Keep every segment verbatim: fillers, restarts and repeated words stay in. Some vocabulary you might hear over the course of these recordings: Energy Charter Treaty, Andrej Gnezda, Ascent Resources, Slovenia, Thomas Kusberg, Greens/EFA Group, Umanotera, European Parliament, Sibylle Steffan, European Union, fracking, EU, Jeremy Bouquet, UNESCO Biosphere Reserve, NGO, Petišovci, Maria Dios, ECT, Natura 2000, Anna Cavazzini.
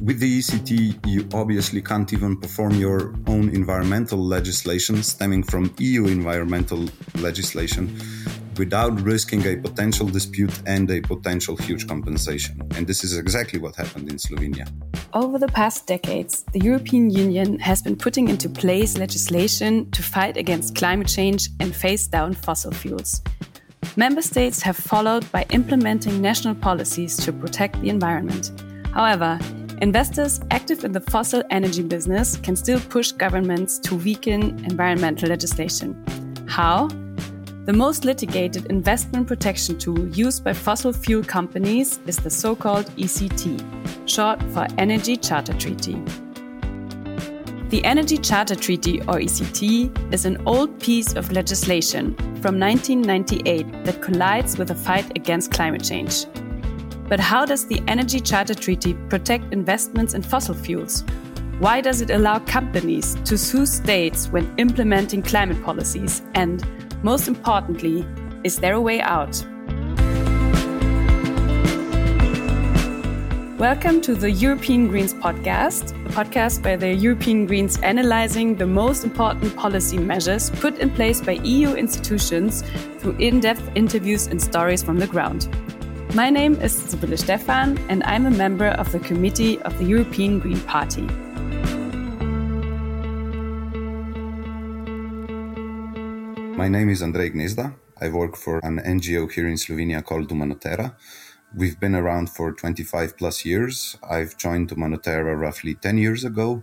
With the E C T, you obviously can't even perform your own environmental legislation stemming from E U environmental legislation without risking a potential dispute and a potential huge compensation. And this is exactly what happened in Slovenia. Over the past decades, the European Union has been putting into place legislation to fight against climate change and phase down fossil fuels. Member states have followed by implementing national policies to protect the environment. However, investors active in the fossil energy business can still push governments to weaken environmental legislation. How? The most litigated investment protection tool used by fossil fuel companies is the so-called E C T, short for Energy Charter Treaty. The Energy Charter Treaty, or E C T, is an old piece of legislation from nineteen ninety-eight that collides with the fight against climate change. But how does the Energy Charter Treaty protect investments in fossil fuels? Why does it allow companies to sue states when implementing climate policies? And, most importantly, is there a way out? Welcome to the European Greens podcast, a podcast by the European Greens analyzing the most important policy measures put in place by E U institutions through in-depth interviews and stories from the ground. My name is Sibylle Steffan, and I'm a member of the Committee of the European Green Party. My name is Andrej Gnezda. I work for an N G O here in Slovenia called Umanotera. We've been around for twenty-five plus years. I've joined Umanotera roughly ten years ago.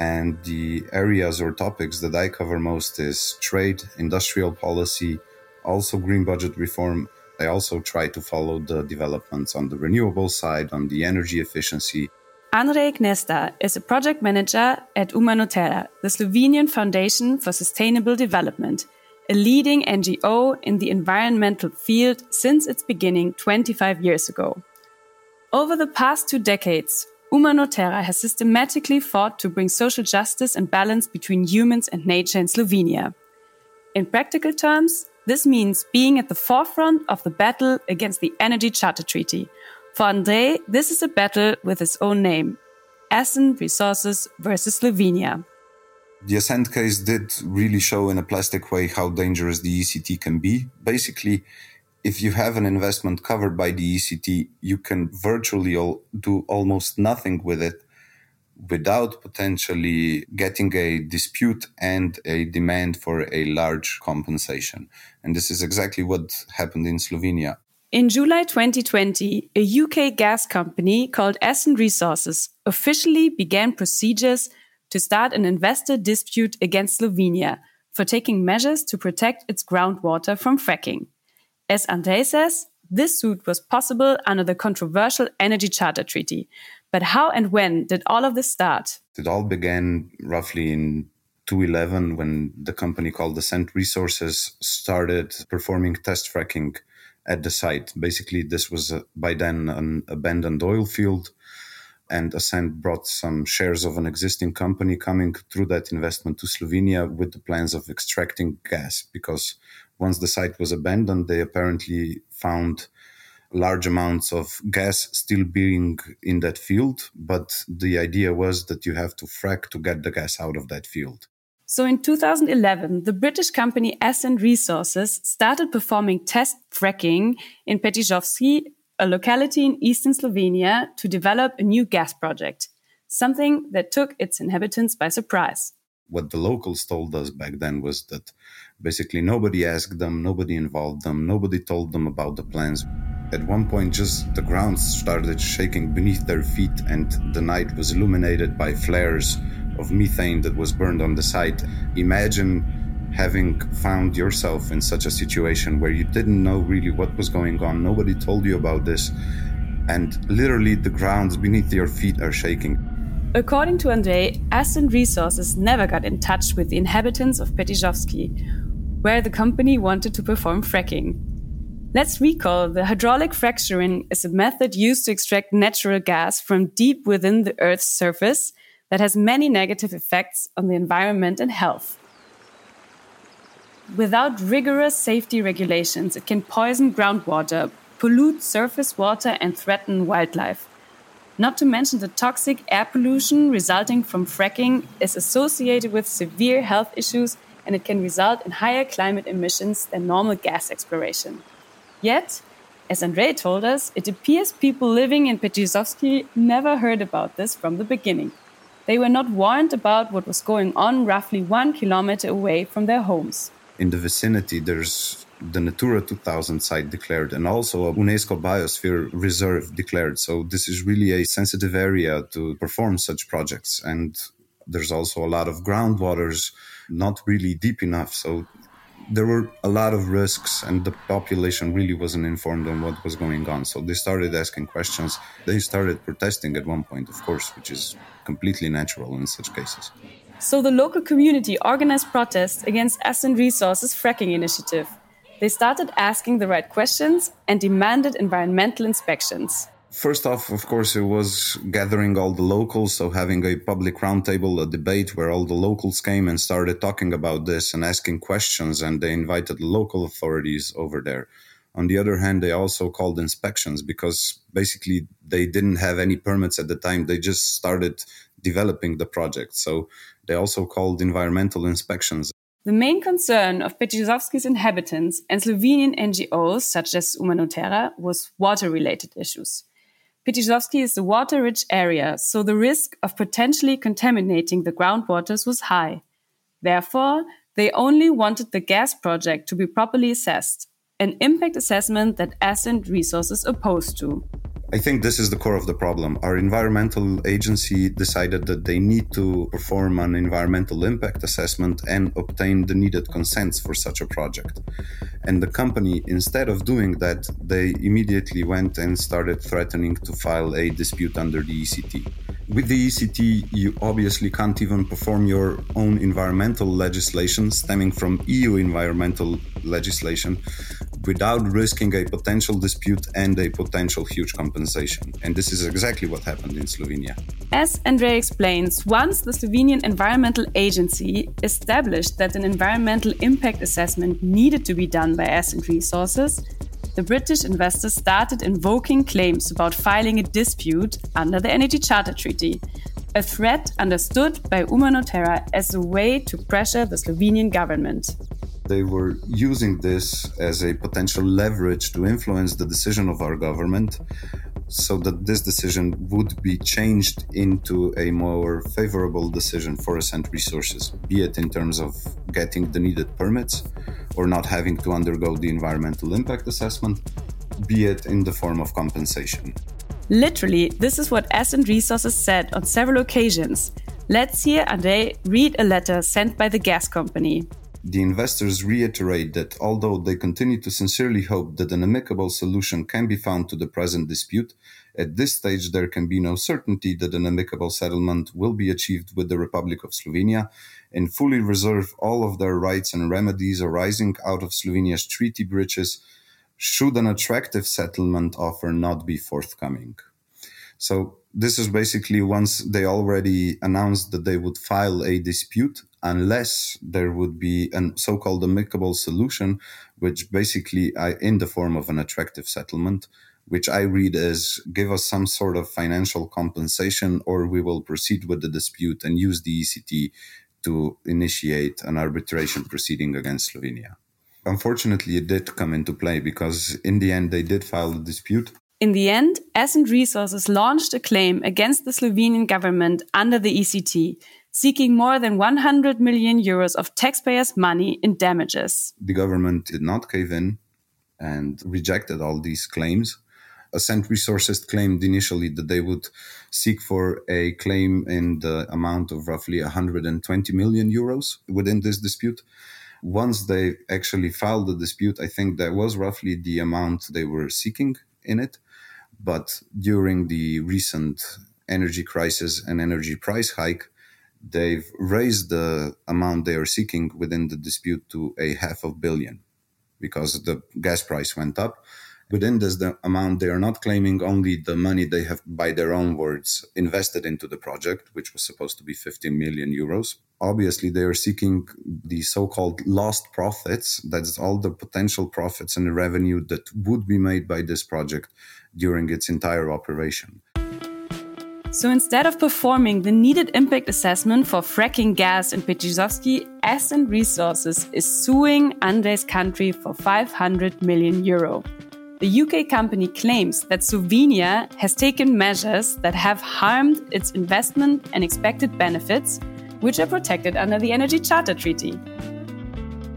And the areas or topics that I cover most is trade, industrial policy, also green budget reform. I also try to follow the developments on the renewable side, on the energy efficiency. Andrej Gnezda is a project manager at Umanotera, the Slovenian Foundation for Sustainable Development, a leading N G O in the environmental field since its beginning twenty-five years ago. Over the past two decades, Umanotera has systematically fought to bring social justice and balance between humans and nature in Slovenia. In practical terms, this means being at the forefront of the battle against the Energy Charter Treaty. For Andrej, this is a battle with its own name, Ascent Resources versus Slovenia. The Ascent case did really show in a plastic way how dangerous the E C T can be. Basically, if you have an investment covered by the E C T, you can virtually all, do almost nothing with it without potentially getting a dispute and a demand for a large compensation. And this is exactly what happened in Slovenia. In July twenty twenty, a U K gas company called Ascent Resources officially began procedures to start an investor dispute against Slovenia for taking measures to protect its groundwater from fracking. As Andrej says, this suit was possible under the controversial Energy Charter Treaty. But how and when did all of this start? It all began roughly in twenty eleven when the company called Ascent Resources started performing test fracking at the site. Basically, this was uh, by then an abandoned oil field, and Ascent brought some shares of an existing company coming through that investment to Slovenia with the plans of extracting gas, because once the site was abandoned, they apparently found large amounts of gas still being in that field. But the idea was that you have to frack to get the gas out of that field. So in two thousand eleven, the British company Ascent Resources started performing test fracking in Petišovci, a locality in eastern Slovenia, to develop a new gas project, something that took its inhabitants by surprise. What the locals told us back then was that basically nobody asked them, nobody involved them, nobody told them about the plans. At one point, just the ground started shaking beneath their feet, and the night was illuminated by flares of methane that was burned on the site. Imagine having found yourself in such a situation where you didn't know really what was going on, nobody told you about this, and literally the grounds beneath your feet are shaking. According to Andrej, Ascent Resources never got in touch with the inhabitants of Petišovci, where the company wanted to perform fracking. Let's recall that hydraulic fracturing is a method used to extract natural gas from deep within the Earth's surface that has many negative effects on the environment and health. Without rigorous safety regulations, it can poison groundwater, pollute surface water, and threaten wildlife. Not to mention the toxic air pollution resulting from fracking is associated with severe health issues, and it can result in higher climate emissions than normal gas exploration. Yet, as Andrej told us, it appears people living in Petišovci never heard about this from the beginning. They were not warned about what was going on roughly one kilometer away from their homes. In the vicinity, there's the Natura two thousand site declared and also a UNESCO Biosphere Reserve declared. So this is really a sensitive area to perform such projects. And there's also a lot of groundwaters not really deep enough. So there were a lot of risks and the population really wasn't informed on what was going on. So they started asking questions. They started protesting at one point, of course, which is completely natural in such cases. So the local community organized protests against Ascent Resources fracking initiative. They started asking the right questions and demanded environmental inspections. First off, of course, it was gathering all the locals, so having a public roundtable, a debate where all the locals came and started talking about this and asking questions, and they invited the local authorities over there. On the other hand, they also called inspections because basically they didn't have any permits at the time. They just started developing the project, so they also called environmental inspections. The main concern of Petišovski's inhabitants and Slovenian N G Os such as Umanotera was water-related issues. Petišovci is a water-rich area, so the risk of potentially contaminating the groundwaters was high. Therefore, they only wanted the gas project to be properly assessed, an impact assessment that Ascent Resources opposed to. I think this is the core of the problem. Our environmental agency decided that they need to perform an environmental impact assessment and obtain the needed consents for such a project. And the company, instead of doing that, they immediately went and started threatening to file a dispute under the E C T. With the E C T, you obviously can't even perform your own environmental legislation stemming from E U environmental legislation without risking a potential dispute and a potential huge compensation. And this is exactly what happened in Slovenia. As Andrej explains, once the Slovenian Environmental Agency established that an environmental impact assessment needed to be done by Ascent Resources, the British investors started invoking claims about filing a dispute under the Energy Charter Treaty, a threat understood by Umanotera as a way to pressure the Slovenian government. They were using this as a potential leverage to influence the decision of our government so that this decision would be changed into a more favorable decision for Ascent Resources, be it in terms of getting the needed permits or not having to undergo the environmental impact assessment, be it in the form of compensation. Literally, this is what Ascent Resources said on several occasions. Let's hear Andrej read a letter sent by the gas company. The investors reiterate that although they continue to sincerely hope that an amicable solution can be found to the present dispute, at this stage there can be no certainty that an amicable settlement will be achieved with the Republic of Slovenia, and fully reserve all of their rights and remedies arising out of Slovenia's treaty breaches should an attractive settlement offer not be forthcoming. So this is basically once they already announced that they would file a dispute unless there would be a so-called amicable solution, which basically I, in the form of an attractive settlement, which I read as give us some sort of financial compensation or we will proceed with the dispute and use the E C T to initiate an arbitration proceeding against Slovenia. Unfortunately, it did come into play because in the end they did file the dispute. In the end, Ascent Resources launched a claim against the Slovenian government under the E C T, seeking more than one hundred million euros of taxpayers' money in damages. The government did not cave in and rejected all these claims. Ascent Resources claimed initially that they would seek for a claim in the amount of roughly one hundred twenty million euros within this dispute. Once they actually filed the dispute, I think that was roughly the amount they were seeking in it. But during the recent energy crisis and energy price hike, they've raised the amount they are seeking within the dispute to a half a billion because the gas price went up. Within this the amount, they are not claiming only the money they have, by their own words, invested into the project, which was supposed to be fifteen million euros. Obviously, they are seeking the so-called lost profits. That's all the potential profits and revenue that would be made by this project during its entire operation. So instead of performing the needed impact assessment for fracking gas in Petišovci, Ascent Resources is suing Andrej's country for five hundred million euro. The U K company claims that Slovenia has taken measures that have harmed its investment and expected benefits, which are protected under the Energy Charter Treaty.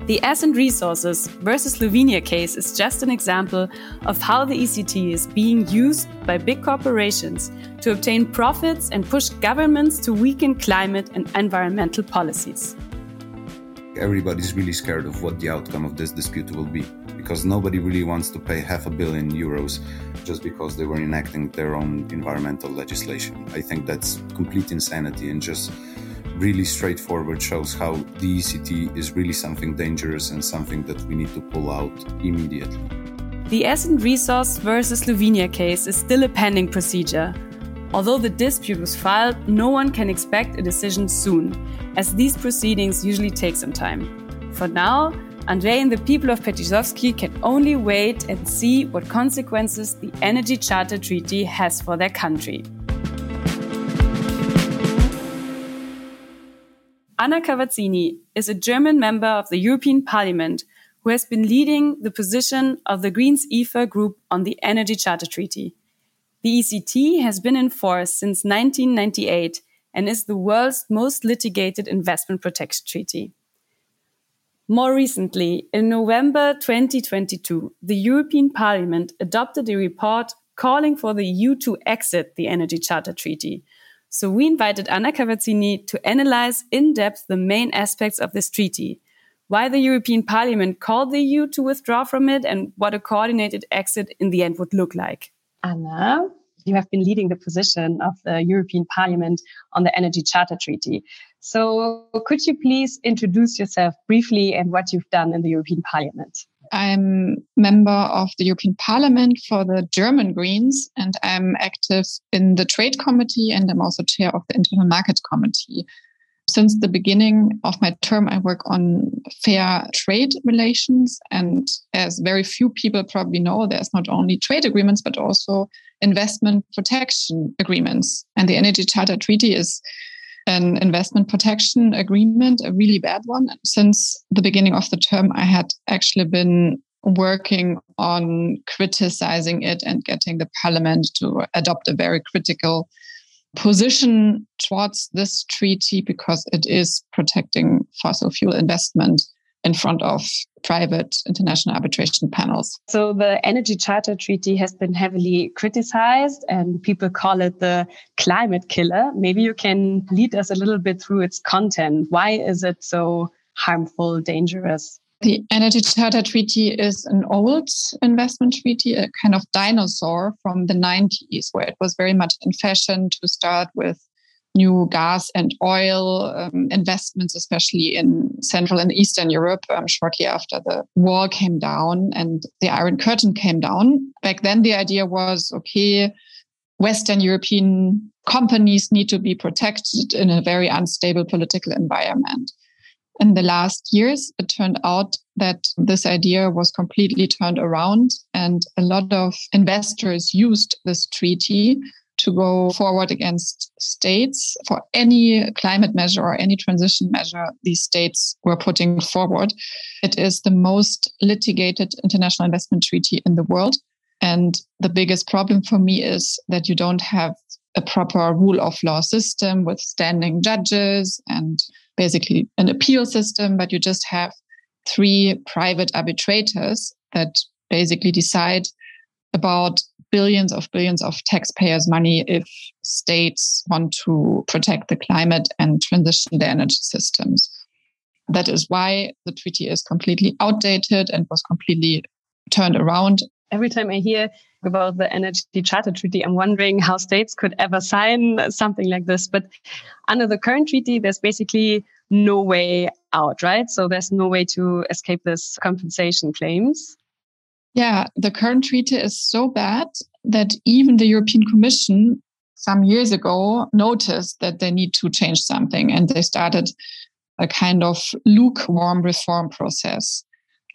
The Ascent Resources versus Slovenia case is just an example of how the E C T is being used by big corporations to obtain profits and push governments to weaken climate and environmental policies. Everybody's really scared of what the outcome of this dispute will be, because nobody really wants to pay half a billion euros just because they were enacting their own environmental legislation. I think that's complete insanity and just really straightforward shows how the E C T is really something dangerous and something that we need to pull out immediately. The Ascent Resource versus Slovenia case is still a pending procedure. Although the dispute was filed, no one can expect a decision soon, as these proceedings usually take some time. For now, Andrej and the people of Petišovci can only wait and see what consequences the Energy Charter Treaty has for their country. Anna Cavazzini is a German member of the European Parliament who has been leading the position of the Greens/E F A Group on the Energy Charter Treaty. The E C T has been in force since nineteen ninety-eight and is the world's most litigated investment protection treaty. More recently, in November twenty twenty-two, the European Parliament adopted a report calling for the E U to exit the Energy Charter Treaty. So we invited Anna Cavazzini to analyze in depth the main aspects of this treaty, why the European Parliament called the E U to withdraw from it, and what a coordinated exit in the end would look like. Anna, you have been leading the position of the European Parliament on the Energy Charter Treaty. So could you please introduce yourself briefly and what you've done in the European Parliament? I'm a member of the European Parliament for the German Greens, and I'm active in the Trade Committee, and I'm also chair of the Internal Market Committee. Since the beginning of my term, I work on fair trade relations, and as very few people probably know, there's not only trade agreements, but also investment protection agreements. And the Energy Charter Treaty is an investment protection agreement, a really bad one. Since the beginning of the term, I had actually been working on criticizing it and getting the parliament to adopt a very critical position towards this treaty, because it is protecting fossil fuel investment in front of private international arbitration panels. So the Energy Charter Treaty has been heavily criticized and people call it the climate killer. Maybe you can lead us a little bit through its content. Why is it so harmful, dangerous? The Energy Charter Treaty is an old investment treaty, a kind of dinosaur from the nineties, where it was very much in fashion to start with new gas and oil um, investments, especially in Central and Eastern Europe, um, shortly after the wall came down and the Iron Curtain came down. Back then, the idea was, okay, Western European companies need to be protected in a very unstable political environment. In the last years, it turned out that this idea was completely turned around, and a lot of investors used this treaty to go forward against states for any climate measure or any transition measure these states were putting forward. It is the most litigated international investment treaty in the world. And the biggest problem for me is that you don't have a proper rule of law system with standing judges and basically an appeal system, but you just have three private arbitrators that basically decide about billions of billions of taxpayers' money if states want to protect the climate and transition their energy systems. That is why the treaty is completely outdated and was completely turned around. Every time I hear about the Energy Charter Treaty, I'm wondering how states could ever sign something like this. But under the current treaty, there's basically no way out, right? So there's no way to escape this compensation claims. Yeah, the current treaty is so bad that even the European Commission some years ago noticed that they need to change something, and they started a kind of lukewarm reform process.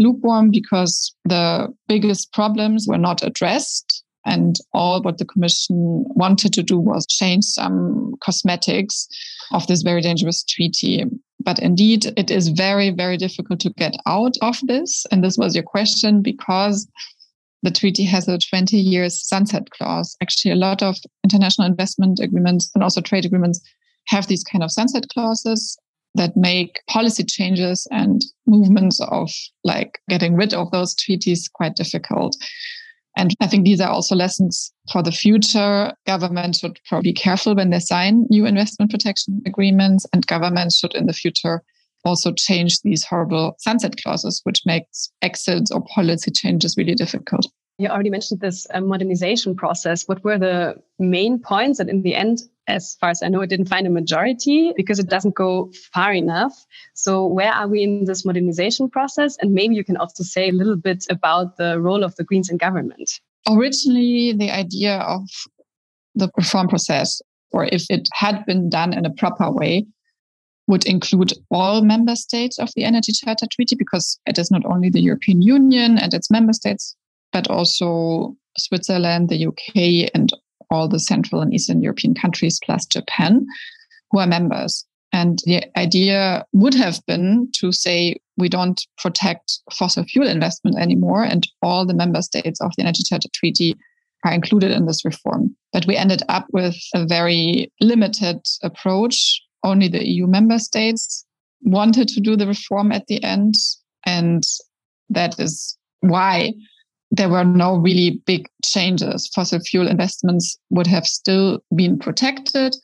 Lukewarm because the biggest problems were not addressed And all what the Commission wanted to do was change some cosmetics of this very dangerous treaty. But indeed, it is very, very difficult to get out of this. And this was your question, because the treaty has a twenty-year sunset clause. Actually, a lot of international investment agreements and also trade agreements have these kind of sunset clauses that make policy changes and movements of like getting rid of those treaties quite difficult. And I think these are also lessons for the future. Governments should probably be careful when they sign new investment protection agreements, and governments should in the future also change these horrible sunset clauses, which makes exits or policy changes really difficult. You already mentioned this uh, modernization process. What were the main points that in the end, as far as I know, it didn't find a majority because it doesn't go far enough. So where are we in this modernization process? And maybe you can also say a little bit about the role of the Greens in government. Originally, the idea of the reform process, or if it had been done in a proper way, would include all member states of the Energy Charter Treaty, because it is not only the European Union and its member states, but also Switzerland, the U K, and all the Central and Eastern European countries, plus Japan, who are members. And the idea would have been to say, we don't protect fossil fuel investment anymore, and all the member states of the Energy Charter Treaty are included in this reform. But we ended up with a very limited approach. Only the E U member states wanted to do the reform at the end. And that is why there were no really big changes. Fossil fuel investments would have still been protected,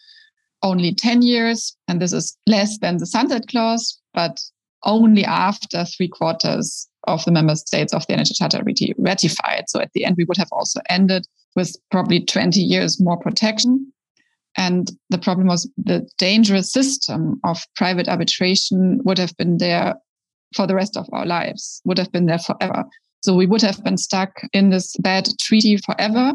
only ten years. And this is less than the sunset clause, but only after three quarters of the member states of the Energy Charter Treaty ratified. So at the end, we would have also ended with probably twenty years more protection. And the problem was the dangerous system of private arbitration would have been there for the rest of our lives, would have been there forever. So we would have been stuck in this bad treaty forever,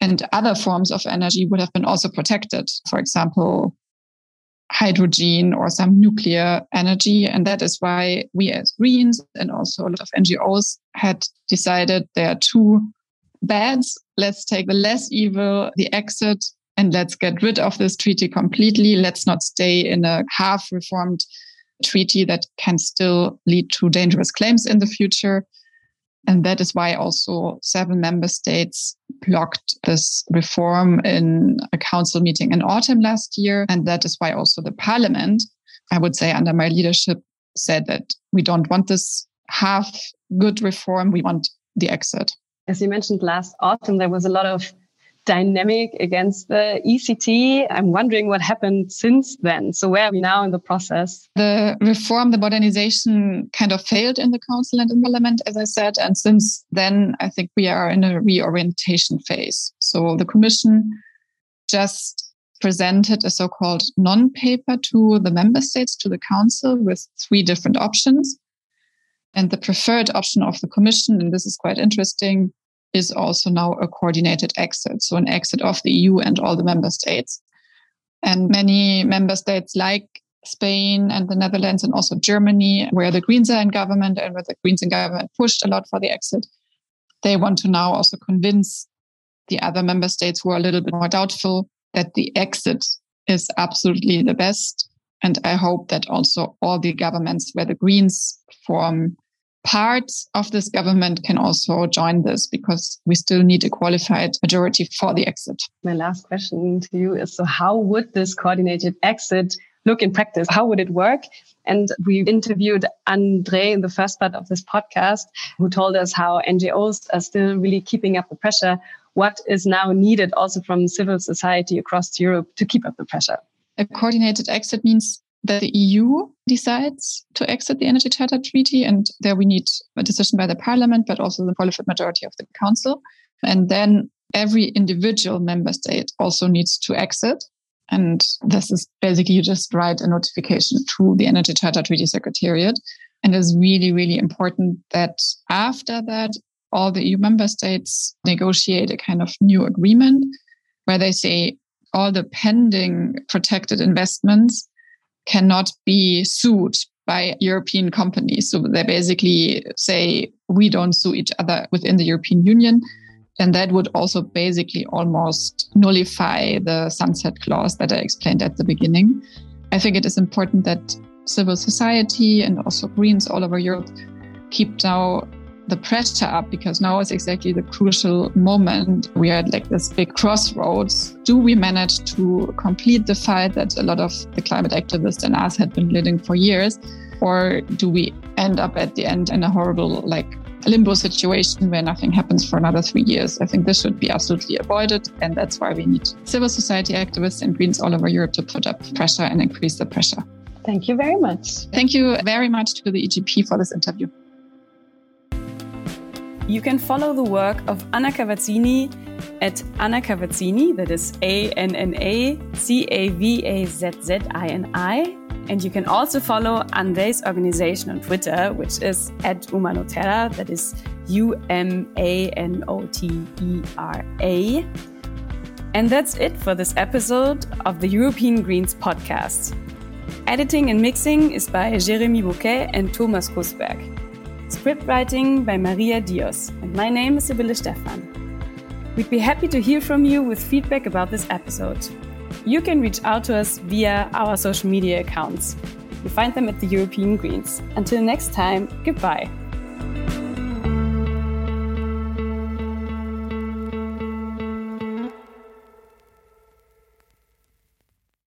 and other forms of energy would have been also protected. For example, hydrogen or some nuclear energy. And that is why we as Greens and also a lot of N G Os had decided there are two bads. Let's take the less evil, the exit, and let's get rid of this treaty completely. Let's not stay in a half-reformed treaty that can still lead to dangerous claims in the future. And that is why also seven member states blocked this reform in a council meeting in autumn last year. And that is why also the parliament, I would say under my leadership, said that we don't want this half good reform. We want the exit. As you mentioned last autumn, there was a lot of dynamic against the E C T. I'm wondering what happened since then. So where are we now in the process? The reform, the modernization kind of failed in the Council and in Parliament, as I said. And since then, I think we are in a reorientation phase. So the Commission just presented a so-called non-paper to the member states, to the Council, with three different options. And the preferred option of the Commission, and this is quite interesting, is also now a coordinated exit. So an exit of the E U and all the member states. And many member states like Spain and the Netherlands and also Germany, where the Greens are in government and where the Greens in government pushed a lot for the exit, they want to now also convince the other member states who are a little bit more doubtful that the exit is absolutely the best. And I hope that also all the governments where the Greens form parts of this government can also join this, because we still need a qualified majority for the exit. My last question to you is, so how would this coordinated exit look in practice? How would it work? And we interviewed Andrej in the first part of this podcast, who told us how N G Os are still really keeping up the pressure. What is now needed also from civil society across Europe to keep up the pressure? A coordinated exit means that the E U decides to exit the Energy Charter Treaty, and there we need a decision by the Parliament, but also the qualified majority of the Council. And then every individual member state also needs to exit. And this is basically, you just write a notification to the Energy Charter Treaty Secretariat. And it's really, really important that after that, all the E U member states negotiate a kind of new agreement where they say all the pending protected investments cannot be sued by European companies. So they basically say, we don't sue each other within the European Union. And that would also basically almost nullify the sunset clause that I explained at the beginning. I think it is important that civil society and also Greens all over Europe keep now the pressure up, because now is exactly the crucial moment. We are at like this big crossroads. Do we manage to complete the fight that a lot of the climate activists and us had been leading for years? Or do we end up at the end in a horrible like limbo situation where nothing happens for another three years? I think this should be absolutely avoided. And that's why we need civil society activists and Greens all over Europe to put up pressure and increase the pressure. Thank you very much. Thank you very much to the E G P for this interview. You can follow the work of Anna Cavazzini at Anna Cavazzini, that is A N N A C A V A Z Z I N I. And you can also follow Andrej's organization on Twitter, which is at Umanotera, that is U M A N O T E R A. And that's it for this episode of the European Greens podcast. Editing and mixing is by Jeremy Bouquet and Thomas Kusberg. Script writing by Maria Dios. And my name is Sibylle Steffan. We'd be happy to hear from you with feedback about this episode. You can reach out to us via our social media accounts. You find them at the European Greens. Until next time, goodbye.